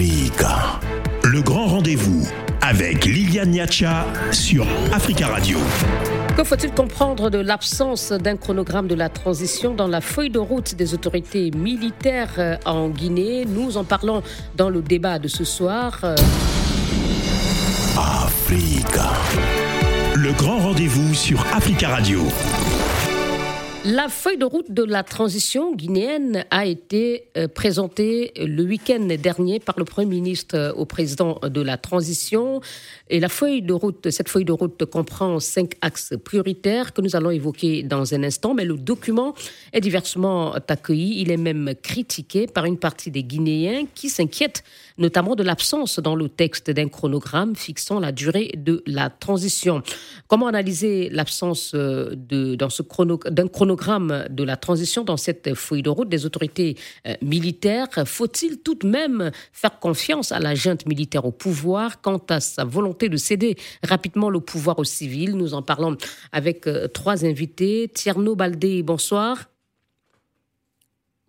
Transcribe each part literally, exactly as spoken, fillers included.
d'Afrique. Le grand rendez-vous avec Liliane Niatcha sur Africa Radio. Que faut-il comprendre de l'absence d'un chronogramme de la transition dans la feuille de route des autorités militaires en Guinée? Nous en parlons dans le débat de ce soir. Africa. Le grand rendez-vous sur Africa Radio. La feuille de route de la transition guinéenne a été présentée le week-end dernier par le Premier ministre au président de la transition. Et la feuille de route, cette feuille de route comprend cinq axes prioritaires que nous allons évoquer dans un instant. Mais le document est diversement accueilli. Il est même critiqué par une partie des Guinéens qui s'inquiètent notamment de l'absence dans le texte d'un chronogramme fixant la durée de la transition. Comment analyser l'absence de, dans ce chrono, d'un chronogramme de la transition dans cette feuille de route des autorités militaires? Faut-il tout de même faire confiance à la junte militaire au pouvoir quant à sa volonté de céder rapidement le pouvoir aux civils? Nous en parlons avec trois invités. Tierno Baldé, bonsoir.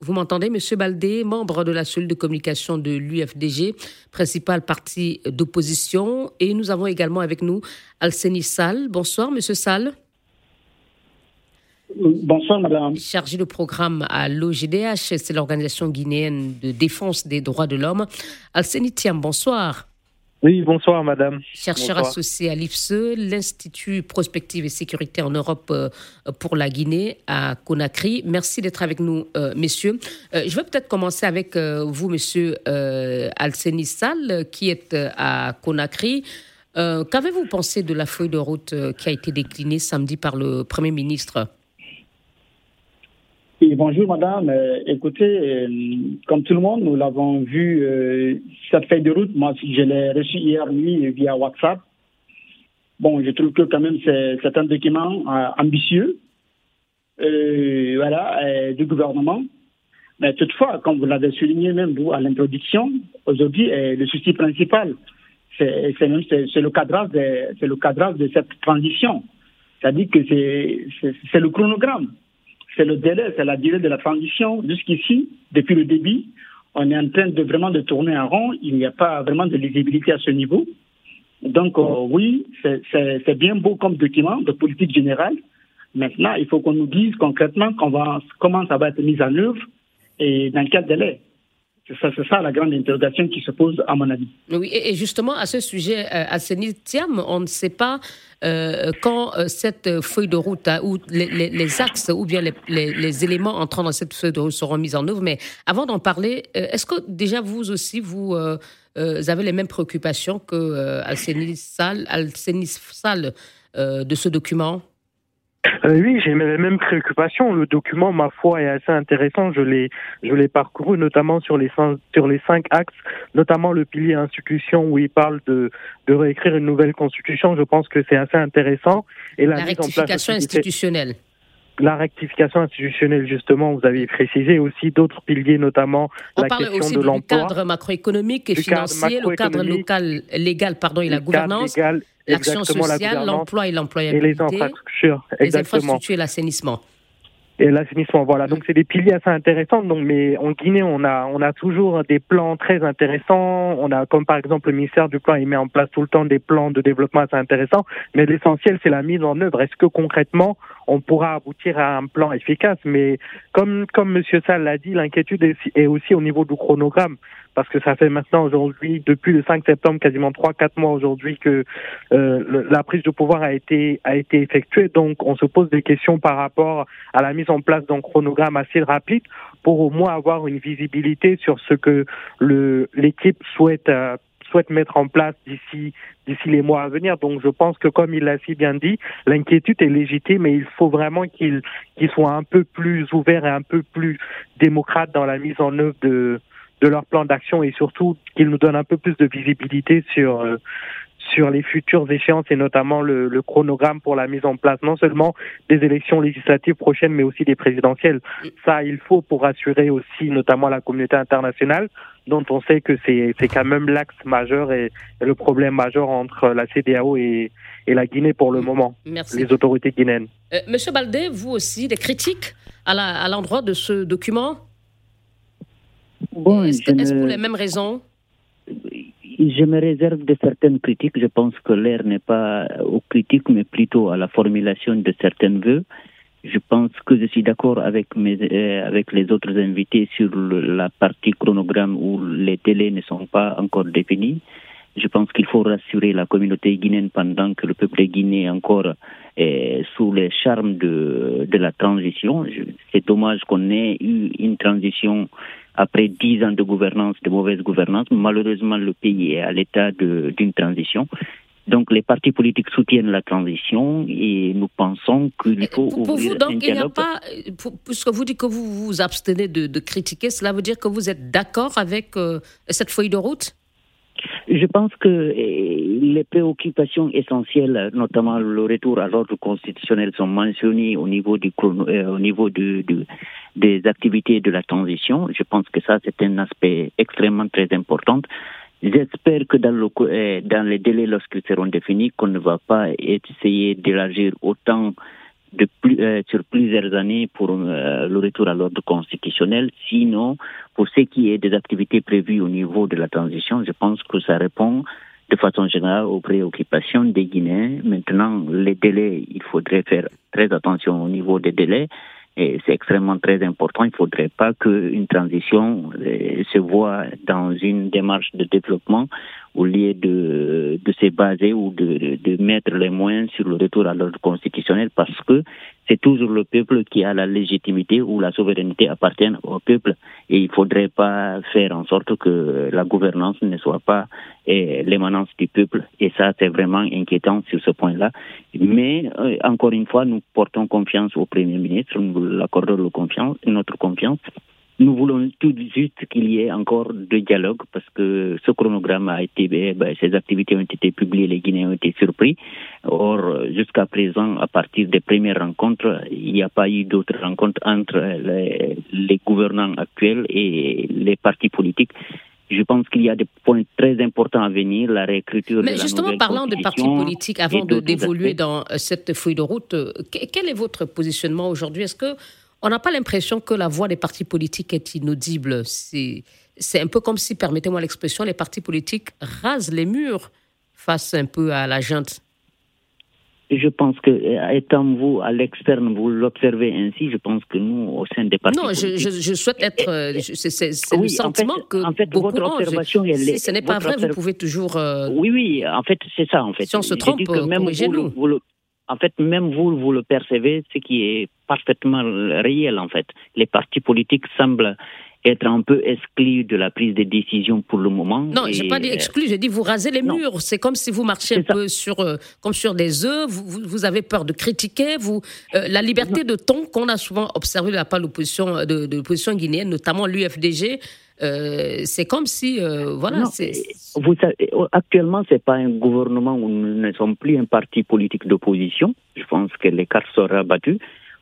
Vous m'entendez, Monsieur Baldé, membre de la cellule de communication de l'U F D G, principal parti d'opposition. Et nous avons également avec nous Alseny Sall. Bonsoir, Monsieur Sall. Bonsoir, madame. Chargé de programme à l'O G D H, c'est l'Organisation guinéenne de défense des droits de l'homme. Alseny Thiam, bonsoir. Oui, bonsoir, madame. Chercheur bonsoir. Associé à l'I P S E, l'Institut Prospective et Sécurité en Europe pour la Guinée à Conakry. Merci d'être avec nous, euh, messieurs. Euh, je vais peut-être commencer avec euh, vous, monsieur euh, Alseny Sall, qui est euh, à Conakry. Euh, qu'avez-vous pensé de la feuille de route euh, qui a été déclinée samedi par le Premier ministre? Et bonjour madame, euh, écoutez, euh, comme tout le monde, nous l'avons vu, euh, cette feuille de route, moi je l'ai reçue hier nuit via WhatsApp. Bon, je trouve que quand même c'est, c'est un document euh, ambitieux euh, voilà, euh, du gouvernement. Mais toutefois, comme vous l'avez souligné même vous à l'introduction, aujourd'hui, euh, le souci principal, c'est, c'est, même, c'est, c'est, le cadrage de, c'est le cadrage de cette transition. C'est-à-dire que c'est, c'est, c'est le chronogramme. C'est le délai, c'est la durée de la transition. Jusqu'ici, depuis le début, on est en train de vraiment de tourner en rond. Il n'y a pas vraiment de lisibilité à ce niveau. Donc euh, oui, c'est, c'est, c'est bien beau comme document de politique générale. Maintenant, il faut qu'on nous dise concrètement qu'on va, comment ça va être mis en œuvre et dans quel délai. C'est ça, c'est ça la grande interrogation qui se pose à mon avis. Oui, et justement à ce sujet, à Alseny Thiam, on ne sait pas euh, quand cette feuille de route ou les, les, les axes ou bien les, les, les éléments entrant dans cette feuille de route seront mis en œuvre. Mais avant d'en parler, est-ce que déjà vous aussi vous, euh, vous avez les mêmes préoccupations que euh, Alseny Sall, Alseny Sall euh, de ce document? Euh, oui, j'ai les mêmes préoccupations. Le document, ma foi, est assez intéressant. Je l'ai, je l'ai parcouru, notamment sur les cinq, sur les cinq axes, notamment le pilier institution où il parle de, de réécrire une nouvelle constitution. Je pense que c'est assez intéressant. Et la, la rectification institutionnelle. La rectification institutionnelle, justement, vous avez précisé aussi d'autres piliers, notamment on la question aussi de l'emploi. On parle aussi du cadre macroéconomique et financier, cadre le cadre local, légal, pardon, et la gouvernance. Légal, l'action sociale, la l'emploi et l'employabilité, et les infrastructures, les infrastructures et l'assainissement. Et l'assainissement, voilà. Donc c'est des piliers assez intéressants. Donc, mais en Guinée, on a on a toujours des plans très intéressants. On a, comme par exemple le ministère du Plan, il met en place tout le temps des plans de développement assez intéressants. Mais l'essentiel, c'est la mise en œuvre. Est-ce que concrètement, on pourra aboutir à un plan efficace? Mais comme comme Monsieur Sall l'a dit, l'inquiétude est, est aussi au niveau du chronogramme. Parce que ça fait maintenant aujourd'hui, depuis le cinq septembre, quasiment trois à quatre mois aujourd'hui que euh, le, la prise de pouvoir a été a été effectuée. Donc on se pose des questions par rapport à la mise en place d'un chronogramme assez rapide pour au moins avoir une visibilité sur ce que le l'équipe souhaite euh, souhaite mettre en place d'ici d'ici les mois à venir. Donc je pense que comme il l'a si bien dit, l'inquiétude est légitime et il faut vraiment qu'il qu'il soit un peu plus ouvert et un peu plus démocrate dans la mise en œuvre de de leur plan d'action et surtout qu'ils nous donnent un peu plus de visibilité sur euh, sur les futures échéances et notamment le, le chronogramme pour la mise en place non seulement des élections législatives prochaines mais aussi des présidentielles. Ça, il faut pour rassurer aussi notamment la communauté internationale dont on sait que c'est c'est quand même l'axe majeur et, et le problème majeur entre la C D A O et, et la Guinée pour le moment. Merci. Les autorités guinéennes. Euh, Monsieur Baldé, vous aussi, des critiques à, la, à l'endroit de ce document? Bon, est-ce, que, est-ce pour les mêmes raisons? je me réserve de certaines critiques. Je pense que l'heure n'est pas aux critiques, mais plutôt à la formulation de certains vœux. Je pense que je suis d'accord avec mes, euh, avec les autres invités sur le, la partie chronogramme où les délais ne sont pas encore définis. Je pense qu'il faut rassurer la communauté guinéenne pendant que le peuple guinéen est encore eh, sous les charmes de, de la transition. Je, c'est dommage qu'on ait eu une transition après dix ans de gouvernance, de mauvaise gouvernance. Malheureusement, le pays est à l'état de, d'une transition. Donc, les partis politiques soutiennent la transition et nous pensons qu'il faut pour, pour ouvrir vous, donc, un dialogue. Il n'y a pas, pour, puisque vous dites que vous vous abstenez de, de critiquer, cela veut dire que vous êtes d'accord avec euh, cette feuille de route? Je pense que les préoccupations essentielles, notamment le retour à l'ordre constitutionnel, sont mentionnées au niveau du euh, au niveau du, du, des activités de la transition. Je pense que ça, c'est un aspect extrêmement très important. J'espère que dans, le, euh, dans les délais lorsqu'ils seront définis, qu'on ne va pas essayer d'élargir autant de plus, euh, sur plusieurs années pour euh, le retour à l'ordre constitutionnel. Sinon, pour ce qui est des activités prévues au niveau de la transition, je pense que ça répond de façon générale aux préoccupations des Guinéens. Maintenant, les délais, il faudrait faire très attention au niveau des délais. Et c'est extrêmement très important. Il ne faudrait pas qu'une transition eh, se voie dans une démarche de développement au lieu de, de se baser ou de, de mettre les moyens sur le retour à l'ordre constitutionnel, parce que c'est toujours le peuple qui a la légitimité ou la souveraineté appartiennent au peuple, et il ne faudrait pas faire en sorte que la gouvernance ne soit pas eh, l'émanence du peuple, et ça c'est vraiment inquiétant sur ce point-là. Mais euh, encore une fois, nous portons confiance au Premier ministre, nous l'accordons le confiance, notre confiance. Nous voulons tout juste qu'il y ait encore de dialogue, parce que ce chronogramme a été, ben, ces activités ont été publiées, les Guinéens ont été surpris. Or, jusqu'à présent, à partir des premières rencontres, il n'y a pas eu d'autres rencontres entre les, les gouvernants actuels et les partis politiques. Je pense qu'il y a des points très importants à venir, la réécriture. Mais de la nouvelle constitution. Mais justement, parlant de partis politiques, avant de, d'évoluer dans cette feuille de route, quel est votre positionnement aujourd'hui ? Est-ce que on n'a pas l'impression que la voix des partis politiques est inaudible? C'est, c'est un peu comme si, permettez-moi l'expression, les partis politiques rasent les murs face un peu à la junte. Je pense que, étant vous à l'externe, vous l'observez ainsi. Je pense que nous, au sein des partis non, politiques... Non, je, je, je souhaite être... C'est, c'est, c'est oui, le sentiment en fait, que... En fait, beaucoup votre observation... Ont, si ce n'est pas vrai, observ... vous pouvez toujours... Euh, oui, oui, en fait, c'est ça, en fait. Si on se trompe, corrigez-nous. En fait, même vous, vous le percevez, ce qui est parfaitement réel, en fait. Les partis politiques semblent être un peu exclus de la prise de décision pour le moment. Non, je n'ai pas dit exclus, j'ai dit vous rasez les non. murs. C'est comme si vous marchiez un peu sur, euh, comme sur des œufs, vous, vous avez peur de critiquer. Vous, euh, la liberté non. de ton qu'on a souvent observée de la part de l'opposition, de, de l'opposition guinéenne, notamment l'U F D G, Euh, c'est comme si, euh, voilà... Non, c'est... Vous savez, actuellement, ce n'est pas un gouvernement où nous ne sommes plus un parti politique d'opposition. Je pense que les cartes sont rabattues.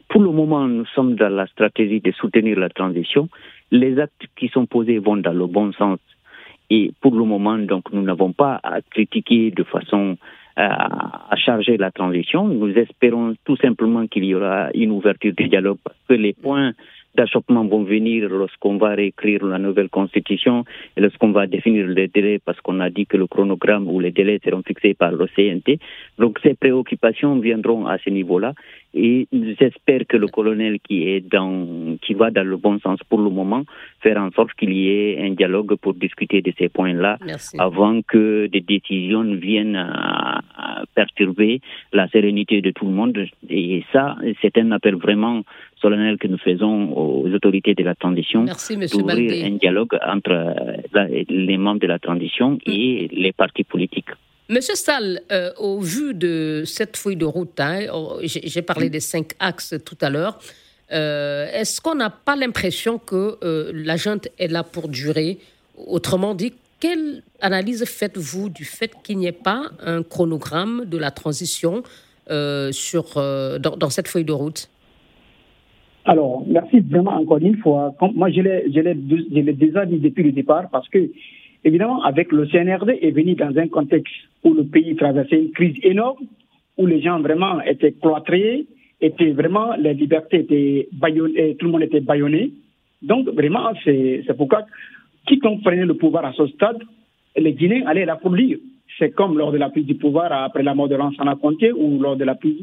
Pour le moment, nous sommes dans la stratégie de soutenir la transition. Les actes qui sont posés vont dans le bon sens. Et pour le moment, donc, nous n'avons pas à critiquer de façon euh, à charger la transition. Nous espérons tout simplement qu'il y aura une ouverture du dialogue, parce que les points d'achoppement vont venir lorsqu'on va réécrire la nouvelle constitution et lorsqu'on va définir les délais, parce qu'on a dit que le chronogramme ou les délais seront fixés par le C N T. Donc ces préoccupations viendront à ce niveau-là, et j'espère que le colonel qui est dans, qui va dans le bon sens pour le moment, faire en sorte qu'il y ait un dialogue pour discuter de ces points-là. Merci. Avant que des décisions viennent à, à perturber la sérénité de tout le monde. Et ça, c'est un appel vraiment solennel que nous faisons aux autorités de la transition. Merci, Monsieur Baldé. D'ouvrir un dialogue entre la, les membres de la transition et mmh. les partis politiques. Monsieur Sall, euh, au vu de cette feuille de route, hein, j'ai, j'ai parlé mmh. des cinq axes tout à l'heure, euh, est-ce qu'on n'a pas l'impression que euh, la junte est là pour durer? Autrement dit, quelle analyse faites-vous du fait qu'il n'y ait pas un chronogramme de la transition euh, sur, euh, dans, dans cette feuille de route? Alors, merci vraiment encore une fois. Moi, je l'ai, je l'ai, je l'ai déjà dit depuis le départ, parce que, évidemment, avec le C N R D est venu dans un contexte où le pays traversait une crise énorme, où les gens vraiment étaient cloîtrés, étaient vraiment, les libertés étaient bâillonnées, tout le monde était bâillonné. Donc, vraiment, c'est, c'est pourquoi quiconque prenait le pouvoir à ce stade les Guinéens allaient l'applaudir. C'est comme lors de la prise du pouvoir après la mort de Lansana Conté ou lors de la prise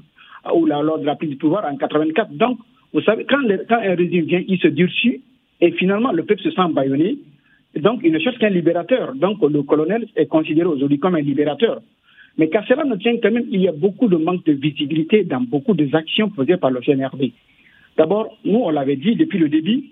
ou la, lors de la prise du pouvoir en mille neuf cent quatre-vingt-quatre. Donc, vous savez, quand, le, quand un régime vient, il se durcit et finalement le peuple se sent bâillonné. Donc, il ne cherche qu'un libérateur. Donc, le colonel est considéré aujourd'hui comme un libérateur. Mais qu'à cela ne tient quand même, il y a beaucoup de manque de visibilité dans beaucoup des actions posées par le C N R D. D'abord, nous, on l'avait dit depuis le début,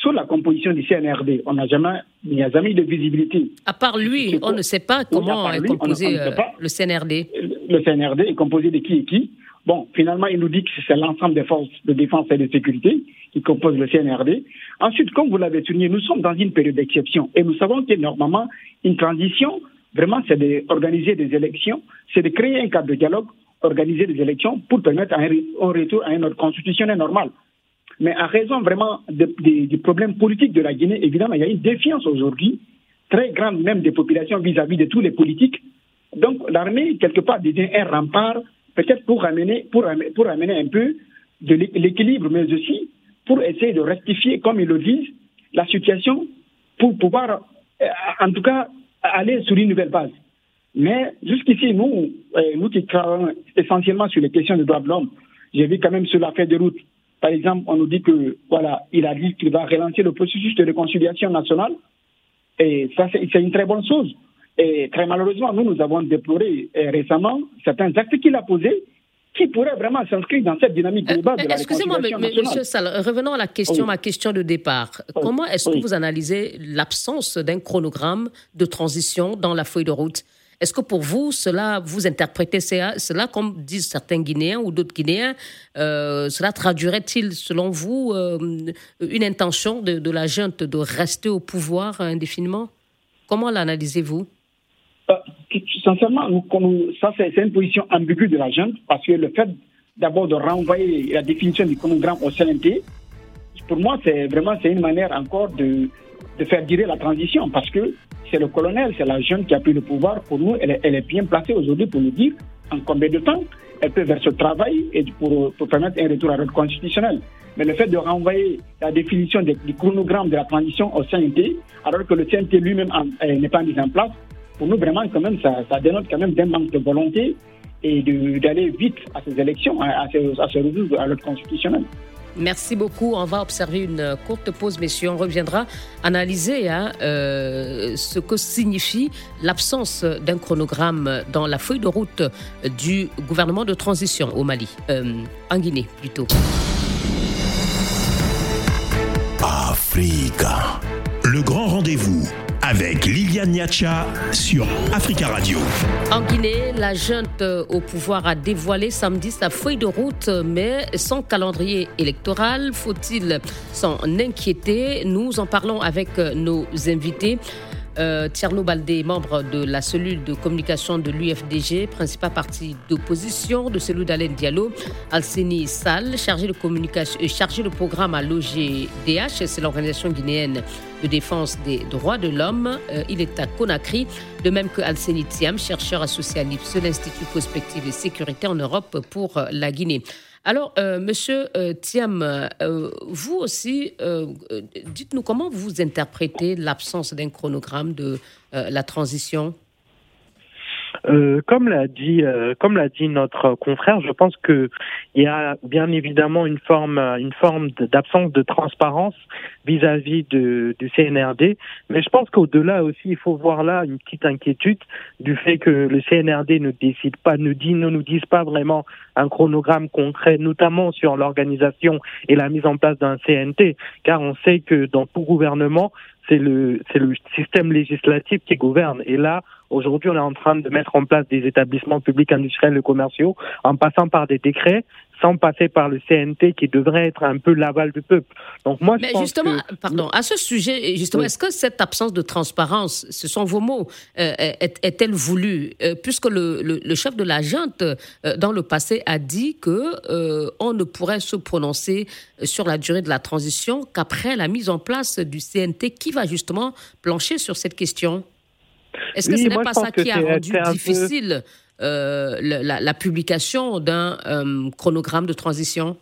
sur la composition du C N R D, on n'a jamais, il n'y a jamais eu de visibilité. À part lui, on ne sait pas comment est composé le C N R D. Le C N R D est composé de qui et qui. Bon, finalement, il nous dit que c'est l'ensemble des forces de défense et de sécurité qui composent le C N R D. Ensuite, comme vous l'avez souligné, nous sommes dans une période d'exception et nous savons qu'il y a normalement une transition. Vraiment, c'est d'organiser des élections, c'est de créer un cadre de dialogue, organiser des élections pour permettre un retour à un ordre constitutionnel normal. Mais à raison vraiment du problème politique de la Guinée, évidemment, il y a une défiance aujourd'hui, très grande même des populations vis-à-vis de tous les politiques. Donc l'armée, quelque part, devient un rempart, peut-être pour ramener, pour, pour ramener un peu de l'équilibre, mais aussi pour essayer de rectifier, comme ils le disent, la situation pour pouvoir, en tout cas, aller sur une nouvelle base. Mais jusqu'ici, nous, nous qui travaillons essentiellement sur les questions des droits de l'homme, j'ai vu quand même sur la feuille de route, par exemple, on nous dit que, voilà, il a dit qu'il va relancer le processus de réconciliation nationale. Et ça, c'est, c'est une très bonne chose. Et très malheureusement, nous, nous avons déploré récemment certains actes qu'il a posés qui pourraient vraiment s'inscrire dans cette dynamique de base euh, de la réconciliation nationale. Excusez-moi, mais, monsieur Sall, revenons à la question, oui. ma question de départ. Oui. Comment est-ce que oui. vous analysez l'absence d'un chronogramme de transition dans la feuille de route ? Est-ce que pour vous, cela, vous interprétez cela, comme disent certains Guinéens ou d'autres Guinéens, euh, cela traduirait-il, selon vous, euh, une intention de, de la junte de rester au pouvoir indéfiniment ? Comment l'analysez-vous ? euh, Sincèrement, nous, nous, ça c'est, c'est une position ambiguë de la junte, parce que le fait d'abord de renvoyer la définition du chronogramme au C N T, pour moi, c'est vraiment c'est une manière encore de, de faire durer la transition, parce que c'est le colonel, c'est la jeune qui a pris le pouvoir. Pour nous, elle est, elle est bien placée aujourd'hui pour nous dire en combien de temps elle peut faire ce travail et pour, pour permettre un retour à l'ordre constitutionnel. Mais le fait de renvoyer la définition des, du chronogramme de la transition au C N T, alors que le C N T lui-même en, euh, n'est pas mis en place, pour nous, vraiment, quand même, ça, ça dénote quand même d'un manque de volonté et de, d'aller vite à ces élections, à, à, ces, à ce retour à l'ordre constitutionnel. Merci beaucoup. On va observer une courte pause, messieurs. On reviendra analyser hein, euh, ce que signifie l'absence d'un chronogramme dans la feuille de route du gouvernement de transition au Mali, euh, en Guinée plutôt. Africa, le grand rendez-vous. Avec Liliane Niatcha sur Africa Radio. En Guinée, la junte au pouvoir a dévoilé samedi sa feuille de route, mais sans calendrier électoral. Faut-il s'en inquiéter ? Nous en parlons avec nos invités. Euh, Tierno Baldé, membre de la cellule de communication de l'U F D G, principal parti d'opposition de celui d'Alain Diallo. Alseny Sall, chargé de communication, chargé de programme à l'O G D H, c'est l'organisation guinéenne de défense des droits de l'homme. Euh, il est à Conakry, de même que Alseny Thiam, chercheur associé à l'I P S E, l'Institut Prospective et Sécurité en Europe pour la Guinée. Alors, euh, monsieur euh, Thiam, euh, vous aussi, euh, dites-nous comment vous interprétez l'absence d'un chronogramme de euh, la transition ? Euh, comme l'a dit, euh, comme l'a dit notre confrère, je pense que il y a bien évidemment une forme, une forme d'absence de transparence vis-à-vis de, du C N R D. Mais je pense qu'au-delà aussi, il faut voir là une petite inquiétude du fait que le C N R D ne décide pas, ne dit, ne nous dise pas vraiment un chronogramme concret, notamment sur l'organisation et la mise en place d'un C N T, car on sait que dans tout gouvernement, c'est le, c'est le système législatif qui gouverne. Et là, aujourd'hui, on est en train de mettre en place des établissements publics, industriels et commerciaux en passant par des décrets, sans passer par le C N T qui devrait être un peu l'aval du peuple. Donc moi, je Mais pense justement, que... pardon, à ce sujet, justement, oui. Est-ce que cette absence de transparence, ce sont vos mots, euh, est, est-elle voulue euh, puisque le, le, le chef de la junte, euh, dans le passé, a dit que euh, on ne pourrait se prononcer sur la durée de la transition qu'après la mise en place du C N T qui va justement plancher sur cette question ? Est-ce que oui, ce n'est pas ça qui a rendu difficile peu... euh, la, la, la publication d'un euh, chronogramme de transition ?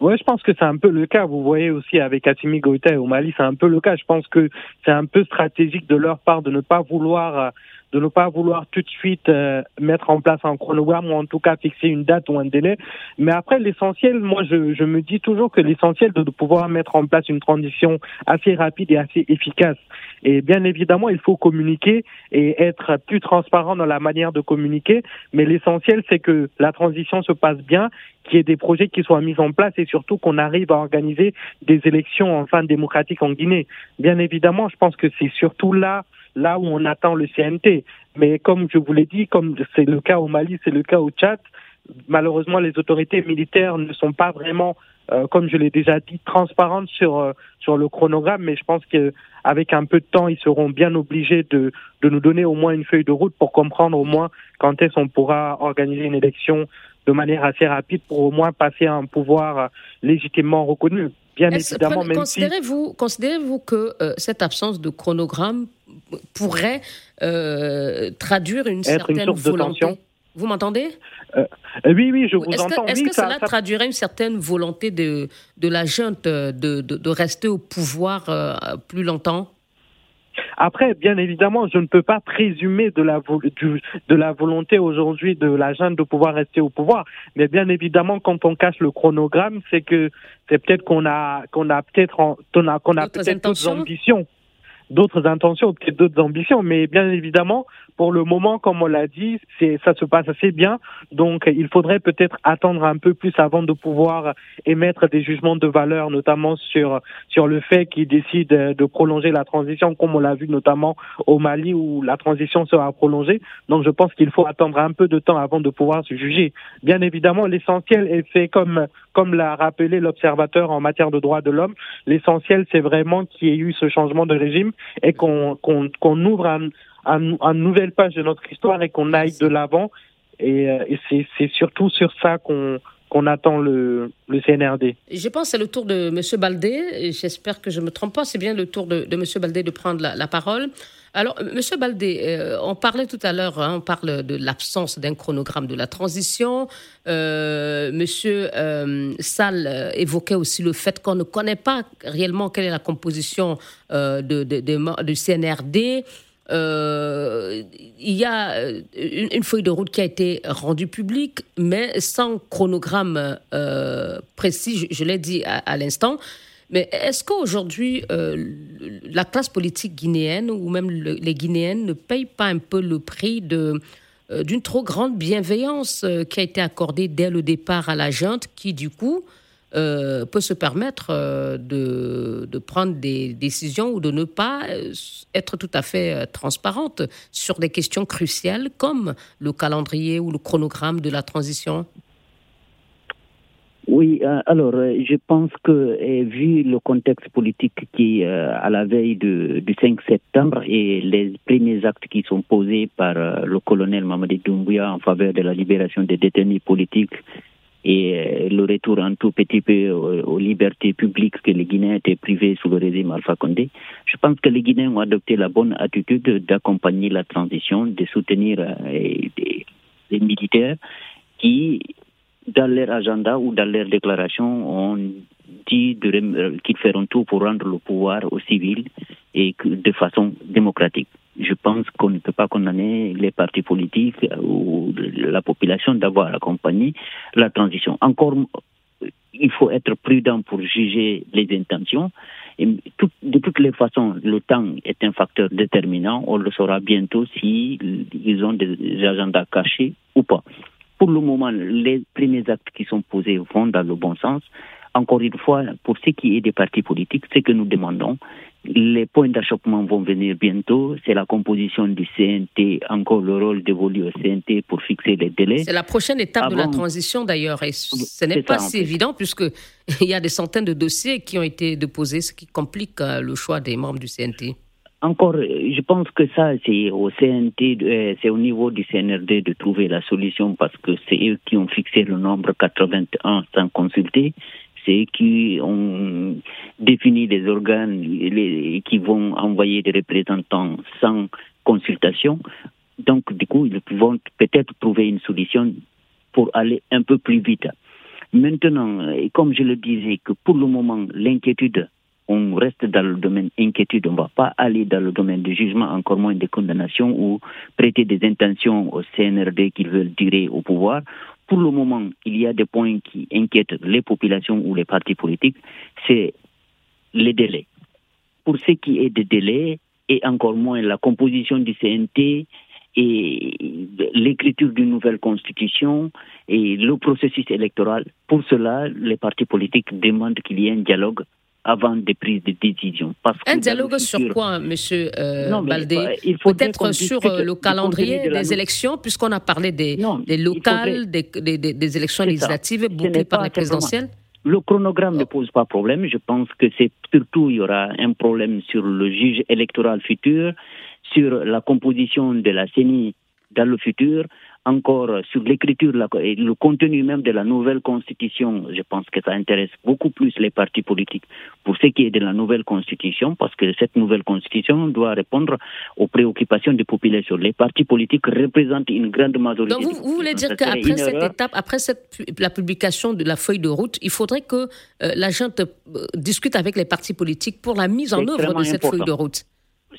Oui, je pense que c'est un peu le cas. Vous voyez aussi avec Atimi Goïta et au Mali, c'est un peu le cas. Je pense que c'est un peu stratégique de leur part de ne pas vouloir, de ne pas vouloir tout de suite euh, mettre en place un chronogramme ou en tout cas fixer une date ou un délai. Mais après, l'essentiel, moi, je, je me dis toujours que l'essentiel de, de pouvoir mettre en place une transition assez rapide et assez efficace. Et bien évidemment, il faut communiquer et être plus transparent dans la manière de communiquer. Mais l'essentiel, c'est que la transition se passe bien, qu'il y ait des projets qui soient mis en place et surtout qu'on arrive à organiser des élections enfin démocratiques en Guinée. Bien évidemment, je pense que c'est surtout là, là où on attend le C N T. Mais comme je vous l'ai dit, comme c'est le cas au Mali, c'est le cas au Tchad, malheureusement, les autorités militaires ne sont pas vraiment, euh, comme je l'ai déjà dit, transparentes sur euh, sur le chronogramme. Mais je pense qu'avec un peu de temps, ils seront bien obligés de de nous donner au moins une feuille de route pour comprendre au moins quand est-ce qu'on pourra organiser une élection de manière assez rapide pour au moins passer à un pouvoir légitimement reconnu. Bien évidemment, même si... Considérez-vous, considérez-vous que euh, cette absence de chronogramme pourrait euh, traduire une certaine une volonté ? Vous m'entendez ? euh, Oui, oui, je vous est-ce entends. Que, est-ce oui, que ça, cela ça... traduirait une certaine volonté de, de la junte de, de, de rester au pouvoir euh, plus longtemps ? Après, bien évidemment, je ne peux pas présumer de la, vo- du, de la volonté aujourd'hui de la junte de pouvoir rester au pouvoir. Mais bien évidemment, quand on cache le chronogramme, c'est que c'est peut-être qu'on a qu'on a peut-être en, qu'on a qu'on a d'autres peut-être d'autres ambitions, d'autres intentions, peut-être d'autres ambitions. Mais bien évidemment, pour le moment, comme on l'a dit, c'est ça se passe assez bien. Donc, il faudrait peut-être attendre un peu plus avant de pouvoir émettre des jugements de valeur, notamment sur sur le fait qu'ils décident de prolonger la transition, comme on l'a vu notamment au Mali où la transition sera prolongée. Donc, je pense qu'il faut attendre un peu de temps avant de pouvoir se juger. Bien évidemment, l'essentiel, et c'est comme comme l'a rappelé l'observateur en matière de droits de l'homme, l'essentiel, c'est vraiment qu'il y ait eu ce changement de régime et qu'on, qu'on, qu'on ouvre un, un, un nouvelle page de notre histoire et qu'on aille de l'avant. Et, et c'est, c'est surtout sur ça qu'on, qu'on attend le, le C N R D. Je pense que c'est le tour de M. Baldé. J'espère que je ne me trompe pas. C'est bien le tour de, de M. Baldé de prendre la, la parole. Alors, M. Baldé, euh, on parlait tout à l'heure, hein, on parle de l'absence d'un chronogramme de la transition. Euh, M. Euh, Sall évoquait aussi le fait qu'on ne connaît pas réellement quelle est la composition euh, de, de, de, du C N R D. Euh, il y a une, une feuille de route qui a été rendue publique, mais sans chronogramme euh, précis, je, je l'ai dit à, à l'instant. Mais est-ce qu'aujourd'hui, euh, la classe politique guinéenne ou même le, les Guinéennes ne payent pas un peu le prix de, euh, d'une trop grande bienveillance euh, qui a été accordée dès le départ à la junte qui, du coup, euh, peut se permettre euh, de, de prendre des décisions ou de ne pas être tout à fait transparente sur des questions cruciales comme le calendrier ou le chronogramme de la transition ? Oui, euh, alors euh, je pense que eh, vu le contexte politique qui, euh, à la veille de, du cinq septembre et les premiers actes qui sont posés par euh, le colonel Mamadi Doumbouya en faveur de la libération des détenus politiques et euh, le retour en tout petit peu aux, aux libertés publiques que les Guinéens étaient privés sous le régime Alpha Condé, je pense que les Guinéens ont adopté la bonne attitude d'accompagner la transition, de soutenir euh, les, les militaires qui... dans leur agenda ou dans leur déclaration, on dit de, qu'ils feront tout pour rendre le pouvoir aux civils et de façon démocratique. Je pense qu'on ne peut pas condamner les partis politiques ou la population d'avoir accompagné la transition. Encore, il faut être prudent pour juger les intentions. Et tout, de toutes les façons, le temps est un facteur déterminant. On le saura bientôt si ils ont des agendas cachés ou pas. Pour le moment, les premiers actes qui sont posés vont dans le bon sens. Encore une fois, pour ce qui est des partis politiques, ce que nous demandons, les points d'achoppement vont venir bientôt. C'est la composition du C N T, encore le rôle dévolu au C N T pour fixer les délais. C'est la prochaine étape Avant, de la transition d'ailleurs. Et ce n'est pas ça, si en fait. évident puisqu'il y a des centaines de dossiers qui ont été déposés, ce qui complique le choix des membres du C N T. Encore, je pense que ça, c'est au C N T, c'est au niveau du C N R D de trouver la solution parce que c'est eux qui ont fixé le nombre quatre-vingt-un sans consulter. C'est eux qui ont défini les organes les, qui vont envoyer des représentants sans consultation. Donc, du coup, ils vont peut-être trouver une solution pour aller un peu plus vite. Maintenant, et comme je le disais, que pour le moment, l'inquiétude, on reste dans le domaine inquiétude, on ne va pas aller dans le domaine du jugement, encore moins des condamnations ou prêter des intentions au C N R D qui veulent durer au pouvoir. Pour le moment, il y a des points qui inquiètent les populations ou les partis politiques, c'est les délais. Pour ce qui est des délais, et encore moins la composition du C N T et l'écriture d'une nouvelle constitution et le processus électoral, pour cela, les partis politiques demandent qu'il y ait un dialogue avant des prises de décision. Parce un dialogue que sur futur... quoi, M. Euh, non, Baldé pas, il faut peut-être sur le calendrier de des note. élections, puisqu'on a parlé des, non, des locales, faudrait... des, des, des élections c'est législatives bouclées par les présidentielles. Le chronogramme oh. ne pose pas problème. Je pense que c'est surtout, il y aura un problème sur le juge électoral futur, sur la composition de la C E N I dans le futur, encore sur l'écriture la, et le contenu même de la nouvelle constitution. Je pense que ça intéresse beaucoup plus les partis politiques pour ce qui est de la nouvelle constitution, parce que cette nouvelle constitution doit répondre aux préoccupations des populations. Les partis politiques représentent une grande majorité. Donc vous, vous voulez dire qu'après cette erreur. étape, après cette, la publication de la feuille de route, il faudrait que euh, la gente euh, discute avec les partis politiques pour la mise en C'est œuvre de cette important. feuille de route.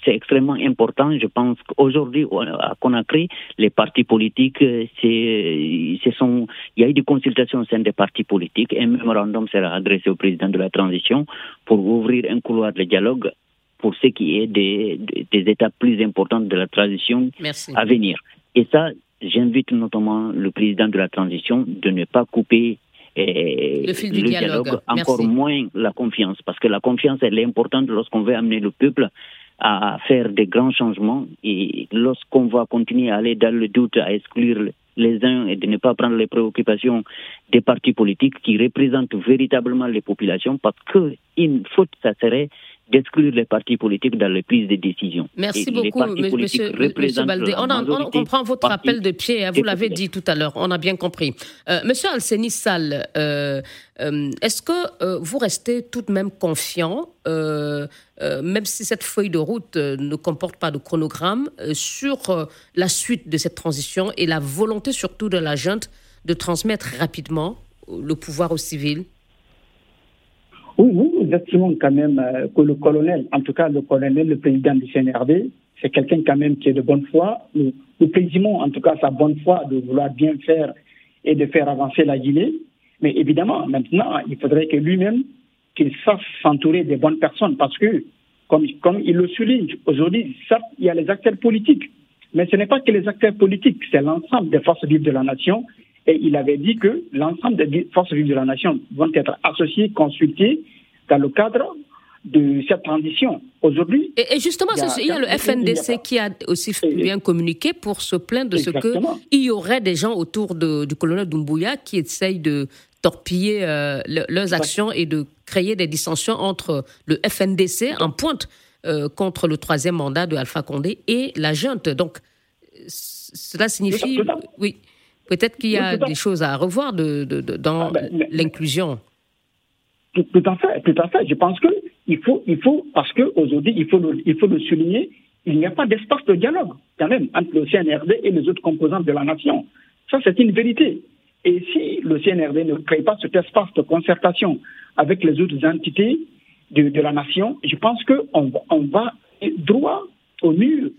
C'est extrêmement important. Je pense qu'aujourd'hui, à Conakry, les partis politiques, c'est, ce sont, il y a eu des consultations au sein des partis politiques. Un mémorandum sera adressé au président de la transition pour ouvrir un couloir de dialogue pour ce qui est des, des étapes plus importantes de la transition Merci. à venir. Et ça, j'invite notamment le président de la transition de ne pas couper Et le fil du le dialogue, dialogue encore Merci. moins la confiance, parce que la confiance, elle est importante lorsqu'on veut amener le peuple à faire des grands changements, et lorsqu'on va continuer à aller dans le doute, à exclure les uns et de ne pas prendre les préoccupations des partis politiques qui représentent véritablement les populations, parce qu'une faute, ça serait d'exclure les partis politiques dans les prises de décision. Merci et beaucoup, Monsieur Baldé. On, a, on comprend votre appel de pied, hein, vous l'avez dit tout à l'heure, on a bien compris. Euh, Monsieur Alseny Sall, euh, euh, est-ce que euh, vous restez tout de même confiant, euh, euh, même si cette feuille de route euh, ne comporte pas de chronogramme, euh, sur euh, la suite de cette transition et la volonté surtout de la junte de transmettre rapidement le pouvoir aux civils? Oui, oui, nous estimons quand même euh, que le colonel, en tout cas le colonel, le président du C N R D, c'est quelqu'un quand même qui est de bonne foi. Nous, nous présumons en tout cas sa bonne foi de vouloir bien faire et de faire avancer la Guinée. Mais évidemment, maintenant, il faudrait que lui-même, qu'il sache s'entourer des bonnes personnes, parce que, comme, comme il le souligne aujourd'hui, certes, il y a les acteurs politiques, mais ce n'est pas que les acteurs politiques, c'est l'ensemble des forces vives de la nation. Et il avait dit que l'ensemble des forces vives de la nation vont être associées, consultées dans le cadre de cette transition. Aujourd'hui... Et, et justement, il y a, ce, il y a le F N D C a qui a aussi bien communiqué pour se plaindre de exactement. ce qu'il y aurait des gens autour de, du colonel Doumbouya qui essayent de torpiller euh, le, leurs actions et de créer des dissensions entre le F N D C en pointe euh, contre le troisième mandat de Alpha Condé et la junte. Donc, cela signifie... Oui. Peut-être qu'il y a oui, des choses à revoir de, de, de, dans ah ben, l'inclusion. Tout, tout à fait, tout à fait. Je pense que il faut, il faut, parce que aujourd'hui, il faut le, il faut le souligner, il n'y a pas d'espace de dialogue quand même entre le C N R D et les autres composantes de la nation. Ça, c'est une vérité. Et si le C N R D ne crée pas cet espace de concertation avec les autres entités de, de la nation, je pense que on, on va droit au mur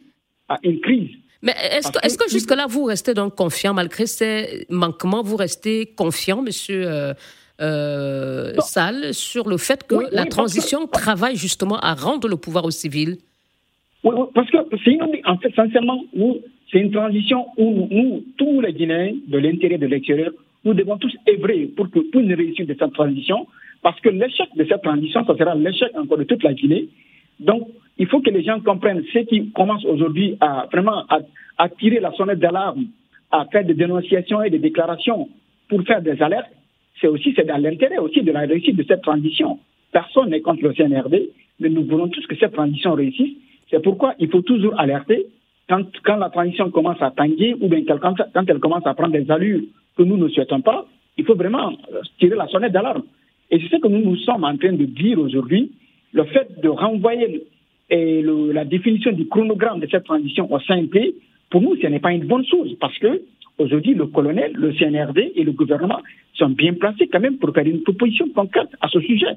à une crise. Mais est-ce que, est-ce que jusque-là, vous restez donc confiant, malgré ces manquements, vous restez confiant, monsieur euh, euh, Sall, sur le fait que oui, la oui, transition que... travaille justement à rendre le pouvoir aux civils? Oui, oui, parce que, en fait, sincèrement, nous, c'est une transition où nous, tous les Guinéens, de l'intérieur et de l'extérieur, nous devons tous œuvrer pour, que, pour une réussite de cette transition, parce que l'échec de cette transition, ça sera l'échec encore de toute la Guinée. Donc, il faut que les gens comprennent, ceux qui commencent aujourd'hui à vraiment à, à tirer la sonnette d'alarme, à faire des dénonciations et des déclarations pour faire des alertes, c'est aussi c'est dans l'intérêt aussi de la réussite de cette transition. Personne n'est contre le C N R D, mais nous voulons tous que cette transition réussisse. C'est pourquoi il faut toujours alerter quand, quand la transition commence à tanguer ou bien quand, quand elle commence à prendre des allures que nous ne souhaitons pas, il faut vraiment tirer la sonnette d'alarme. Et c'est ce que nous, nous sommes en train de dire aujourd'hui. Le fait de renvoyer et le, la définition du chronogramme de cette transition au C N T, pour nous, ce n'est pas une bonne chose parce que Aujourd'hui, le colonel, le C N R D et le gouvernement sont bien placés quand même pour faire une proposition concrète à ce sujet.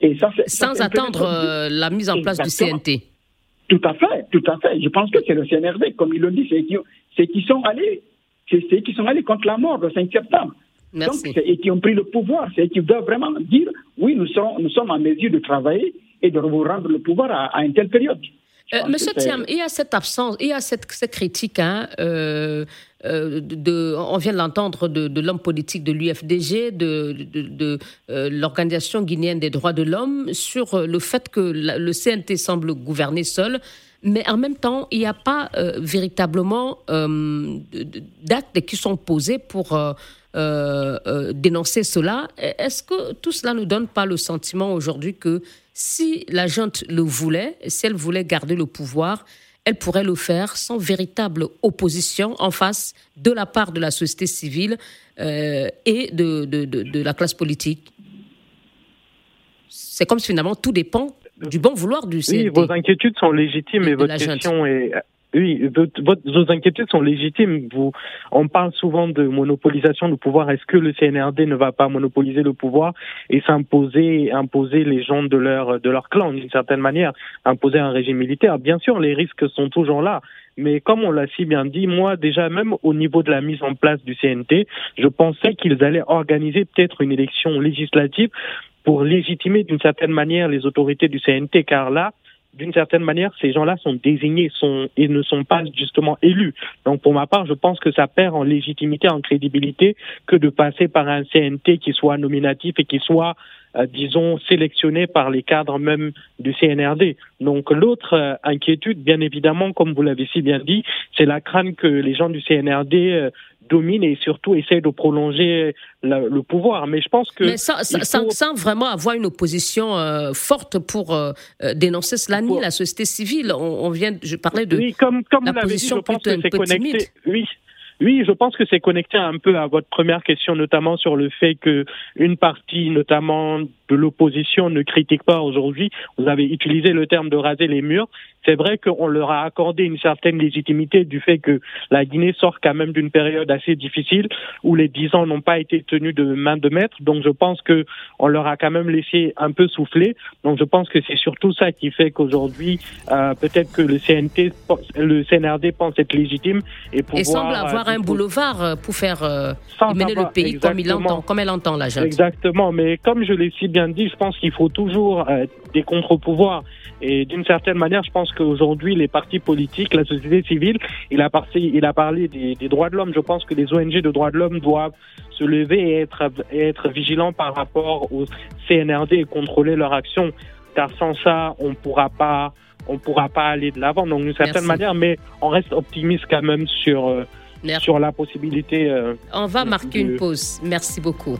Et ça, c'est, Sans ça, attendre euh, la mise en place Exactement. du C N T. Tout à fait, tout à fait. Je pense que c'est le C N R D, comme ils l'ont dit, c'est qui, c'est qui sont allés, c'est, c'est qui sont allés contre la mort le cinq septembre. Merci. Donc, c'est qui ont pris le pouvoir, c'est qui doivent vraiment dire oui, nous serons, nous sommes en mesure de travailler et de vous rendre le pouvoir à, à une telle période. Euh, Monsieur Thiam, il y a cette absence, il y a cette, cette critique, hein, euh, euh, de, on vient de l'entendre, de, de l'homme politique de l'U F D G, de, de, de euh, l'Organisation guinéenne des droits de l'homme, sur le fait que la, le C N T semble gouverner seul, mais en même temps, il n'y a pas euh, véritablement euh, d'actes qui sont posés pour euh, euh, dénoncer cela. Est-ce que tout cela ne donne pas le sentiment aujourd'hui que si la junte le voulait, si elle voulait garder le pouvoir, elle pourrait le faire sans véritable opposition en face de la part de la société civile euh, et de, de, de, de la classe politique? C'est comme si finalement tout dépend du bon vouloir du C N T. Oui, vos inquiétudes sont légitimes et votre question est... Oui, votre, vos inquiétudes sont légitimes. Vous, on parle souvent de monopolisation du pouvoir. Est-ce que le C N R D ne va pas monopoliser le pouvoir et s'imposer, imposer les gens de leur, de leur clan, d'une certaine manière, imposer un régime militaire? Bien sûr, les risques sont toujours là. Mais comme on l'a si bien dit, moi déjà même au niveau de la mise en place du C N T, je pensais qu'ils allaient organiser peut-être une élection législative pour légitimer d'une certaine manière les autorités du C N T, car là, d'une certaine manière, ces gens-là sont désignés sont, et ne sont pas justement élus. Donc pour ma part, je pense que ça perd en légitimité, en crédibilité, que de passer par un C N T qui soit nominatif et qui soit, euh, disons, sélectionné par les cadres même du C N R D. Donc l'autre euh, inquiétude, bien évidemment, comme vous l'avez si bien dit, c'est la crainte que les gens du C N R D... Euh, domine et surtout essaie de prolonger la, le pouvoir. Mais je pense que... Mais sans, faut... sans, sans vraiment avoir une opposition euh, forte pour euh, dénoncer cela, ni la société civile. On, on vient, je parlais de oui, comme, comme la position dit, je pense plutôt que c'est connecté. Timide. Oui. Oui, je pense que c'est connecté un peu à votre première question, notamment sur le fait que une partie, notamment de l'opposition, ne critique pas aujourd'hui. Vous avez utilisé le terme de raser les murs. C'est vrai qu'on leur a accordé une certaine légitimité du fait que la Guinée sort quand même d'une période assez difficile où les dix ans n'ont pas été tenus de main de maître. Donc je pense que on leur a quand même laissé un peu souffler. Donc je pense que c'est surtout ça qui fait qu'aujourd'hui, euh, peut-être que le C N T, le C N R D pense être légitime et pouvoir... Et semble avoir un boulevard pour faire euh, mener savoir, le pays exactement. comme il l'entend, comme elle entend la junte. Exactement, mais comme je l'ai si bien dit, je pense qu'il faut toujours euh, des contre-pouvoirs et d'une certaine manière, je pense qu'aujourd'hui les partis politiques, la société civile, il a parlé, il a parlé des, des droits de l'homme. Je pense que les O N G de droits de l'homme doivent se lever et être, et être vigilants par rapport au C N R D et contrôler leur action, car sans ça, on ne pourra pas, on pourra pas aller de l'avant. Donc d'une certaine Merci. manière, mais on reste optimiste quand même sur euh, sur la possibilité... Euh, On va marquer de... une pause. Merci beaucoup.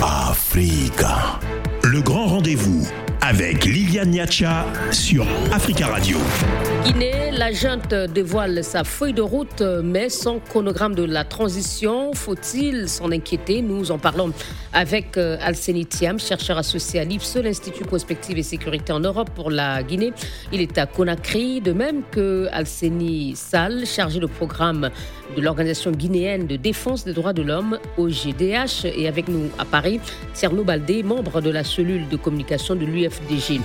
Africa, le grand rendez-vous avec Liliane Niatcha sur Africa Radio. Guinée, la junte dévoile sa feuille de route, mais son chronogramme de la transition, faut-il s'en inquiéter? Nous en parlons avec Alseny Thiam, chercheur associé à l'I P S E, l'Institut Prospective et Sécurité en Europe pour la Guinée. Il est à Conakry, de même que Alseny Sall, chargé de programme de l'Organisation guinéenne de défense des droits de l'homme, O G D H, et avec nous à Paris, Tierno Baldé, membre de la cellule de communication de l'U F D G.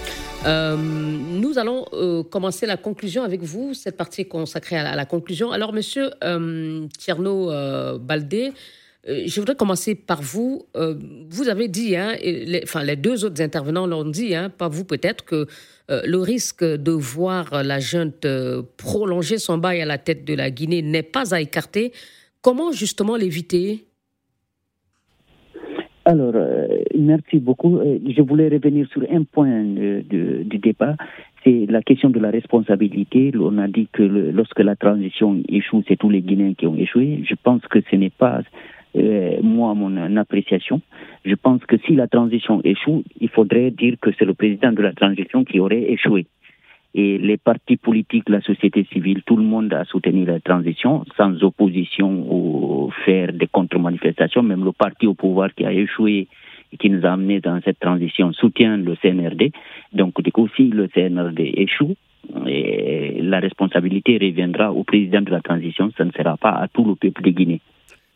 Euh, nous allons euh, commencer la conclusion avec vous, cette partie consacrée à la, à la conclusion. Alors, monsieur euh, Tierno euh, Baldé, euh, je voudrais commencer par vous. Euh, vous avez dit, hein, et les, enfin, les deux autres intervenants l'ont dit, hein, pas vous peut-être, que euh, le risque de voir la junte euh, prolonger son bail à la tête de la Guinée n'est pas à écarter. Comment justement l'éviter ? Alors, euh, merci beaucoup. Je voulais revenir sur un point de, de, du débat, c'est la question de la responsabilité. On a dit que le, lorsque la transition échoue, c'est tous les Guinéens qui ont échoué. Je pense que ce n'est pas, euh, moi, mon appréciation. Je pense que si la transition échoue, il faudrait dire que c'est le président de la transition qui aurait échoué. Et les partis politiques, la société civile, tout le monde a soutenu la transition sans opposition ou faire des contre-manifestations. Même le parti au pouvoir qui a échoué et qui nous a amenés dans cette transition soutient le C N R D. Donc du coup, si le C N R D échoue, et la responsabilité reviendra au président de la transition, ça ne sera pas à tout le peuple de Guinée.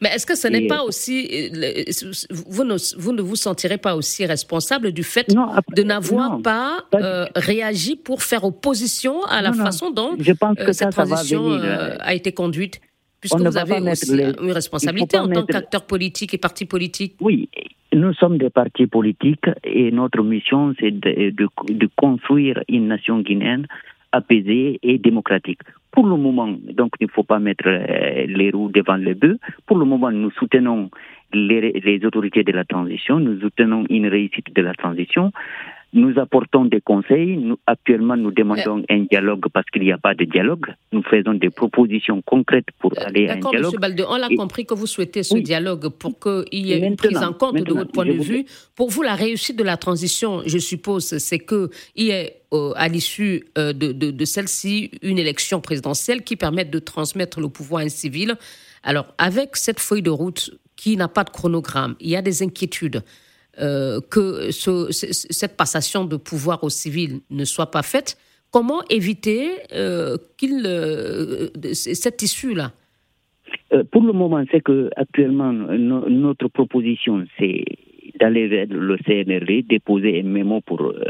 Mais est-ce que ce n'est Et, pas aussi... Vous ne, vous ne vous sentirez pas aussi responsable du fait non, après, de n'avoir non, pas, pas euh, réagi pour faire opposition à la non, façon dont je pense que euh, cette ça, transition ça euh, a été conduite, puisque vous avez aussi les... une responsabilité en tant mettre... qu'acteur politique et parti politique. Oui, nous sommes des partis politiques et notre mission, c'est de, de, de construire une nation guinéenne apaisée et démocratique. Pour le moment, donc, il ne faut pas mettre les roues devant les bœufs. Pour le moment, nous soutenons les, les autorités de la transition, nous soutenons une réussite de la transition. Nous apportons des conseils. Nous, actuellement, nous demandons euh, un dialogue parce qu'il n'y a pas de dialogue. Nous faisons des propositions concrètes pour euh, aller à un dialogue. D'accord, M. Baldé, on l'a et, compris que vous souhaitez ce oui, dialogue pour qu'il y ait une prise en compte de votre point de vue. Pour vous, la réussite de la transition, je suppose, c'est qu'il y ait euh, à l'issue euh, de, de, de celle-ci une élection présidentielle qui permette de transmettre le pouvoir à un civil. Alors, avec cette feuille de route qui n'a pas de chronogramme, il y a des inquiétudes. Euh, que ce, cette passation de pouvoir aux civils ne soit pas faite, comment éviter euh, qu'il, euh, cette issue-là ? euh, Pour le moment, c'est qu'actuellement, no, notre proposition, c'est d'aller vers le C N R D, déposer un mémo pour euh,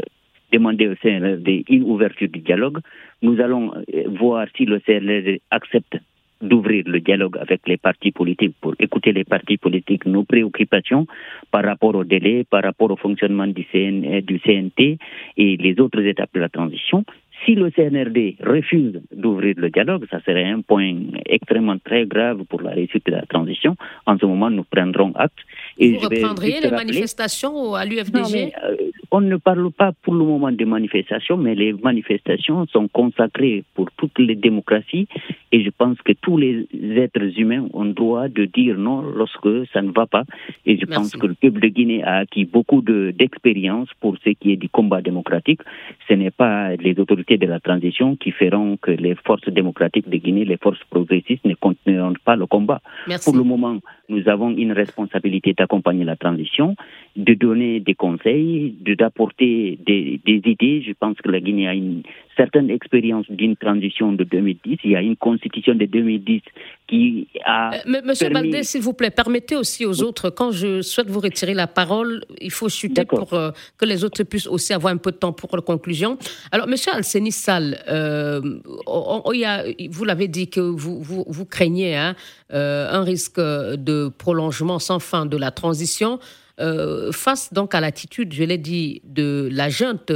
demander au C N R D une ouverture du dialogue. Nous allons euh, voir si le C N R D accepte d'ouvrir le dialogue avec les partis politiques pour écouter les partis politiques, nos préoccupations par rapport au délai, par rapport au fonctionnement du C N, du C N T et les autres étapes de la transition. Si le C N R D refuse d'ouvrir le dialogue, ça serait un point extrêmement très grave pour la réussite de la transition. En ce moment, nous prendrons acte. Et vous je reprendriez les rappeler. manifestations à l'U F D G ? Non, mais, euh, on ne parle pas pour le moment des manifestations, mais les manifestations sont consacrées pour toutes les démocraties. Et je pense que tous les êtres humains ont le droit de dire non lorsque ça ne va pas. Et je Merci. pense que le peuple de Guinée a acquis beaucoup de, d'expérience pour ce qui est du combat démocratique. Ce n'est pas les autorités de la transition qui feront que les forces démocratiques de Guinée, les forces progressistes ne continueront pas le combat. Merci. Pour le moment, nous avons une responsabilité d'accompagner la transition, de donner des conseils, de, d'apporter des, des idées. Je pense que la Guinée a une certaine expérience d'une transition de deux mille dix. Il y a une constitution de deux mille dix qui a... Euh, mais, monsieur permis... Baldé, s'il vous plaît, permettez aussi aux autres, quand je souhaite vous retirer la parole, il faut chuter D'accord. pour euh, que les autres puissent aussi avoir un peu de temps pour la conclusion. Alors, monsieur Alseny Sall, euh, on, on y a, vous l'avez dit que vous, vous, vous craignez hein, euh, un risque de prolongement sans fin de la transition. Euh, face donc à l'attitude, je l'ai dit, de la junte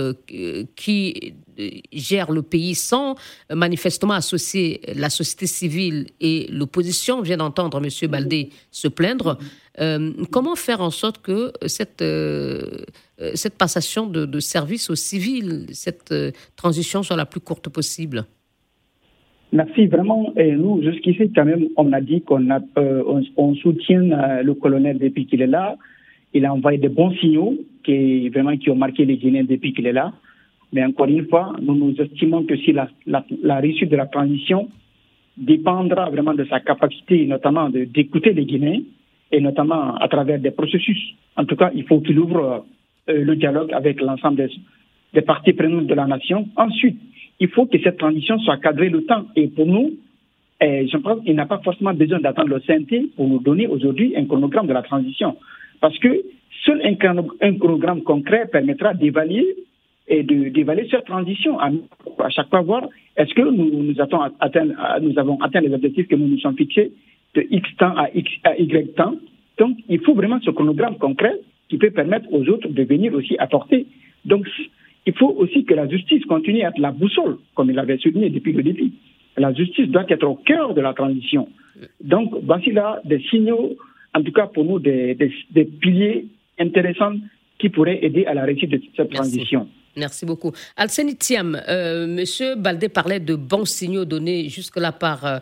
qui gère le pays sans manifestement associer la société civile et l'opposition, je viens d'entendre M. Baldé se plaindre. Euh, comment faire en sorte que cette, euh, cette passation de, de service aux civils, cette euh, transition soit la plus courte possible ? Merci, vraiment, et nous, jusqu'ici, quand même, on a dit qu'on a, euh, on, on soutient euh, le colonel depuis qu'il est là. Il a envoyé de bons signaux qui, vraiment, qui ont marqué les Guinéens depuis qu'il est là. Mais encore une fois, nous nous estimons que si la, la, la réussite de la transition dépendra vraiment de sa capacité, notamment de, d'écouter les Guinéens, et notamment à travers des processus. En tout cas, il faut qu'il ouvre euh, le dialogue avec l'ensemble des, des parties prenantes de la nation. Ensuite, il faut que cette transition soit cadrée le temps. Et pour nous, euh, je pense qu'il n'a pas forcément besoin d'attendre le C N T pour nous donner aujourd'hui un chronogramme de la transition. Parce que seul un chronogramme concret permettra d'évaluer et de, d'évaluer cette transition à, à chaque fois voir est-ce que nous, nous, attend, atteint, nous avons atteint les objectifs que nous nous sommes fixés de X temps à, X, à Y temps. Donc, il faut vraiment ce chronogramme concret qui peut permettre aux autres de venir aussi apporter. Donc, il faut aussi que la justice continue à être la boussole, comme il l'avait souligné depuis le début. La justice doit être au cœur de la transition. Donc, voici là des signaux, en tout cas pour nous, des, des, des piliers intéressants qui pourraient aider à la réussite de cette Merci. transition. Merci beaucoup. Alseny Thiam, euh, monsieur Baldé parlait de bons signaux donnés jusque-là par euh,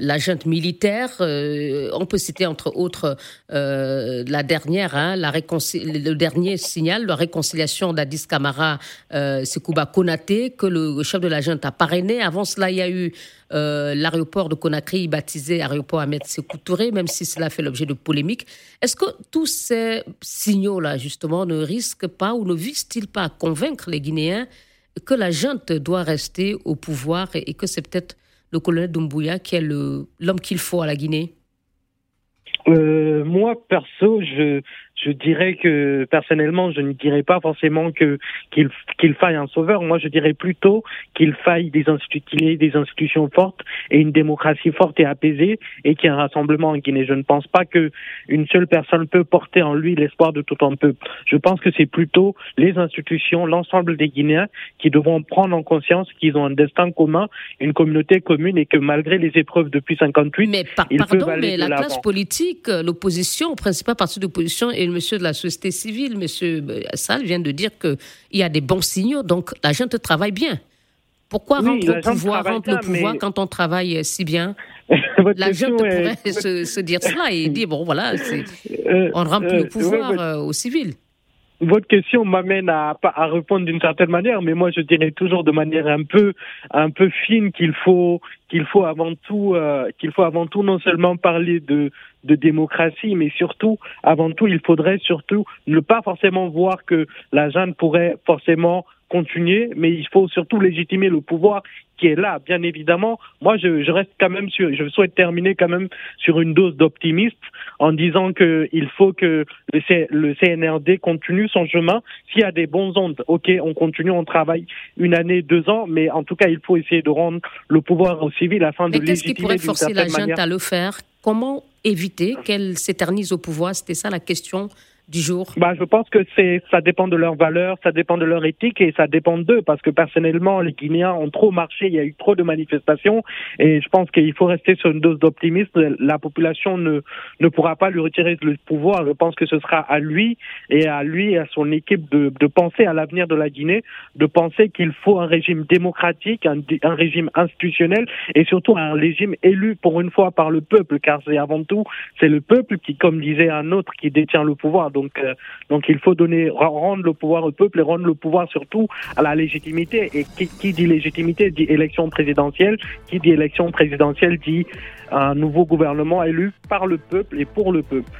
la junte militaire. Euh, on peut citer entre autres euh, la dernière, hein, la réconci- le dernier signal, la réconciliation d'Addis Kamara, euh, Sekouba Konaté, que le chef de la junte a parrainé. Avant cela, il y a eu euh, l'aéroport de Conakry, baptisé aéroport Ahmed Sekou Touré, même si cela fait l'objet de polémiques. Est-ce que tous ces signaux-là, justement, ne risquent pas ou ne visent-ils pas à convaincre les Guinéens que la junte doit rester au pouvoir et, et que c'est peut-être le colonel Doumbouya qui est le, l'homme qu'il faut à la Guinée? Euh, moi, perso, je, je dirais que, personnellement, je ne dirais pas forcément que, qu'il, qu'il faille un sauveur. Moi, je dirais plutôt qu'il faille des institutions, des institutions fortes et une démocratie forte et apaisée et qu'il y ait un rassemblement en Guinée. Je ne pense pas que une seule personne peut porter en lui l'espoir de tout un peuple. Je pense que c'est plutôt les institutions, l'ensemble des Guinéens qui devront prendre en conscience qu'ils ont un destin commun, une communauté commune et que malgré les épreuves depuis cinquante-huit, mais par- ils pardon, peuvent aller mais la de l'avant. Classe politique, l'opposition, le principal parti d'opposition et le monsieur de la société civile, monsieur Sall, vient de dire qu'il y a des bons signaux, donc la gente travaille bien. Pourquoi oui, rendre le pouvoir, rendre bien, le pouvoir mais... quand on travaille si bien? La gente pourrait est... se, se dire cela et dire, bon voilà, c'est... Euh, on rend euh, le pouvoir ouais, euh, aux civils. Votre question m'amène à, à répondre d'une certaine manière, mais moi je dirais toujours de manière un peu, un peu fine qu'il faut, qu'il faut avant tout, euh, qu'il faut avant tout non seulement parler de, de démocratie, mais surtout, avant tout, il faudrait surtout ne pas forcément voir que la junte pourrait forcément continuer, mais il faut surtout légitimer le pouvoir qui est là, bien évidemment. Moi, je, je reste quand même sur, je souhaite terminer quand même sur une dose d'optimisme en disant que il faut que le, C, le C N R D continue son chemin. S'il y a des bons ondes, ok, on continue, on travaille une année, deux ans, mais en tout cas, il faut essayer de rendre le pouvoir aux civils afin mais de légitimer d'une certaine manière. Mais qu'est-ce qui pourrait forcer la junte à le faire? Comment éviter qu'elle s'éternise au pouvoir? C'était ça la question du jour. Bah, je pense que c'est, ça dépend de leurs valeurs, ça dépend de leur éthique et ça dépend d'eux parce que personnellement, les Guinéens ont trop marché, il y a eu trop de manifestations et je pense qu'il faut rester sur une dose d'optimisme. La population ne, ne pourra pas lui retirer le pouvoir. Je pense que ce sera à lui et à lui et à son équipe de, de penser à l'avenir de la Guinée, de penser qu'il faut un régime démocratique, un, un régime institutionnel et surtout un régime élu pour une fois par le peuple car c'est avant tout, c'est le peuple qui, comme disait un autre, qui détient le pouvoir. Donc, euh, donc il faut donner, rendre le pouvoir au peuple et rendre le pouvoir surtout à la légitimité. Et qui, qui dit légitimité dit élection présidentielle. Qui dit élection présidentielle dit un nouveau gouvernement élu par le peuple et pour le peuple.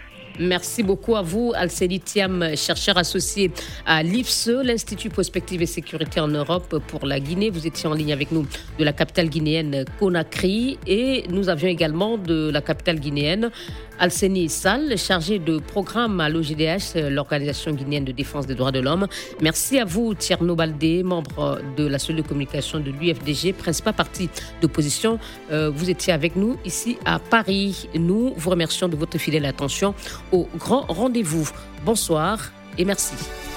Merci beaucoup à vous, Alseny Thiam, chercheur associé à l'I P S E, l'Institut Prospective et Sécurité en Europe pour la Guinée. Vous étiez en ligne avec nous de la capitale guinéenne Conakry et nous avions également de la capitale guinéenne Alseny Sall, chargé de programme à l'O G D H, l'Organisation guinéenne de défense des droits de l'homme. Merci à vous, Tierno Baldé, membre de la cellule de communication de l'U F D G, principal parti d'opposition. Vous étiez avec nous ici à Paris. Nous vous remercions de votre fidèle attention au grand rendez-vous. Bonsoir et merci.